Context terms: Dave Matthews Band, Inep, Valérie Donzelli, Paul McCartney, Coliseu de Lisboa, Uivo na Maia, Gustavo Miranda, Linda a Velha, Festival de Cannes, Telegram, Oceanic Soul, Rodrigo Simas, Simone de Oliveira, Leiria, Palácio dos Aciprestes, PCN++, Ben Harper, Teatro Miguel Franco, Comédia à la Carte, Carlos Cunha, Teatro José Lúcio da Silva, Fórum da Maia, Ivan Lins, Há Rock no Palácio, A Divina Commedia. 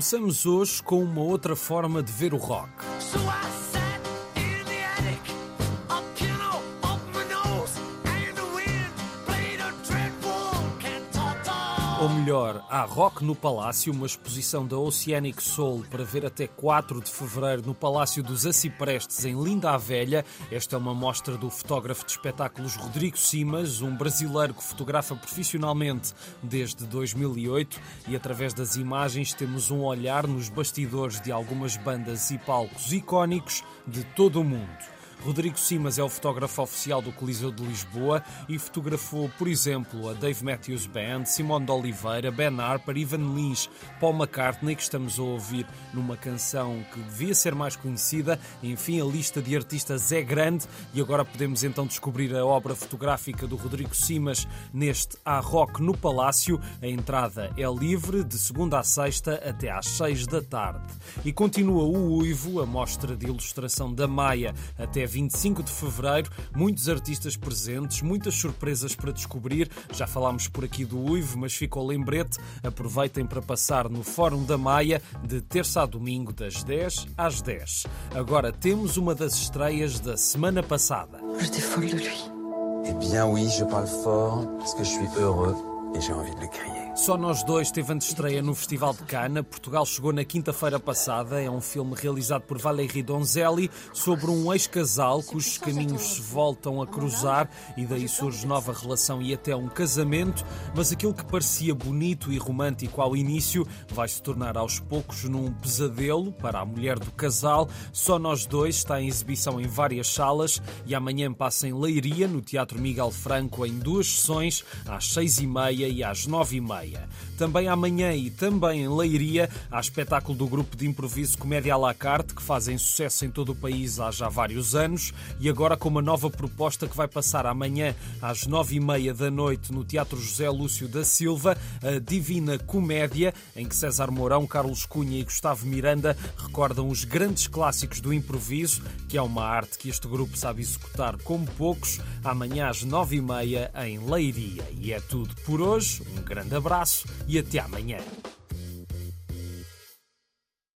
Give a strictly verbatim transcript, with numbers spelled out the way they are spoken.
Começamos hoje com uma outra forma de ver o rock. Ou melhor, há Rock no Palácio, uma exposição da Oceanic Soul para ver até quatro de fevereiro no Palácio dos Aciprestes, em Linda a Velha. Esta é uma mostra do fotógrafo de espetáculos Rodrigo Simas, um brasileiro que fotografa profissionalmente desde dois mil e oito, e através das imagens temos um olhar nos bastidores de algumas bandas e palcos icónicos de todo o mundo. Rodrigo Simas é o fotógrafo oficial do Coliseu de Lisboa e fotografou, por exemplo, a Dave Matthews Band, Simone de Oliveira, Ben Harper, Ivan Lins, Paul McCartney, que estamos a ouvir numa canção que devia ser mais conhecida. Enfim, a lista de artistas é grande e agora podemos então descobrir a obra fotográfica do Rodrigo Simas neste Há Rock no Palácio. A entrada é livre de segunda a sexta até às seis da tarde. E continua o Uivo, a mostra de ilustração da Maia, até vinte e cinco de fevereiro, muitos artistas presentes, muitas surpresas para descobrir. Já falámos por aqui do Uivo, mas fica o lembrete. Aproveitem para passar no Fórum da Maia de terça a domingo, das dez às dez. Agora temos uma das estreias da semana passada. J'étais folle de lui. Eh bien oui, je parle fort parce que je suis heureux et j'ai envie de le crier. Só Nós Dois teve antestreia no Festival de Cannes. Portugal chegou na quinta-feira passada. É um filme realizado por Valérie Donzelli sobre um ex-casal cujos caminhos se voltam a cruzar e daí surge nova relação e até um casamento. Mas aquilo que parecia bonito e romântico ao início vai se tornar aos poucos num pesadelo para a mulher do casal. Só Nós Dois está em exibição em várias salas e amanhã passa em Leiria, no Teatro Miguel Franco, em duas sessões, às seis e meia e às nove e meia. Também amanhã e também em Leiria há espetáculo do grupo de improviso Comédia à la Carte, que fazem sucesso em todo o país há já vários anos, e agora com uma nova proposta que vai passar amanhã às nove e meia da noite no Teatro José Lúcio da Silva, A Divina Commedia, em que César Mourão, Carlos Cunha e Gustavo Miranda recordam os grandes clássicos do improviso, que é uma arte que este grupo sabe executar como poucos. Amanhã às nove e meia em Leiria. E é tudo por hoje, um grande abraço e até amanhã.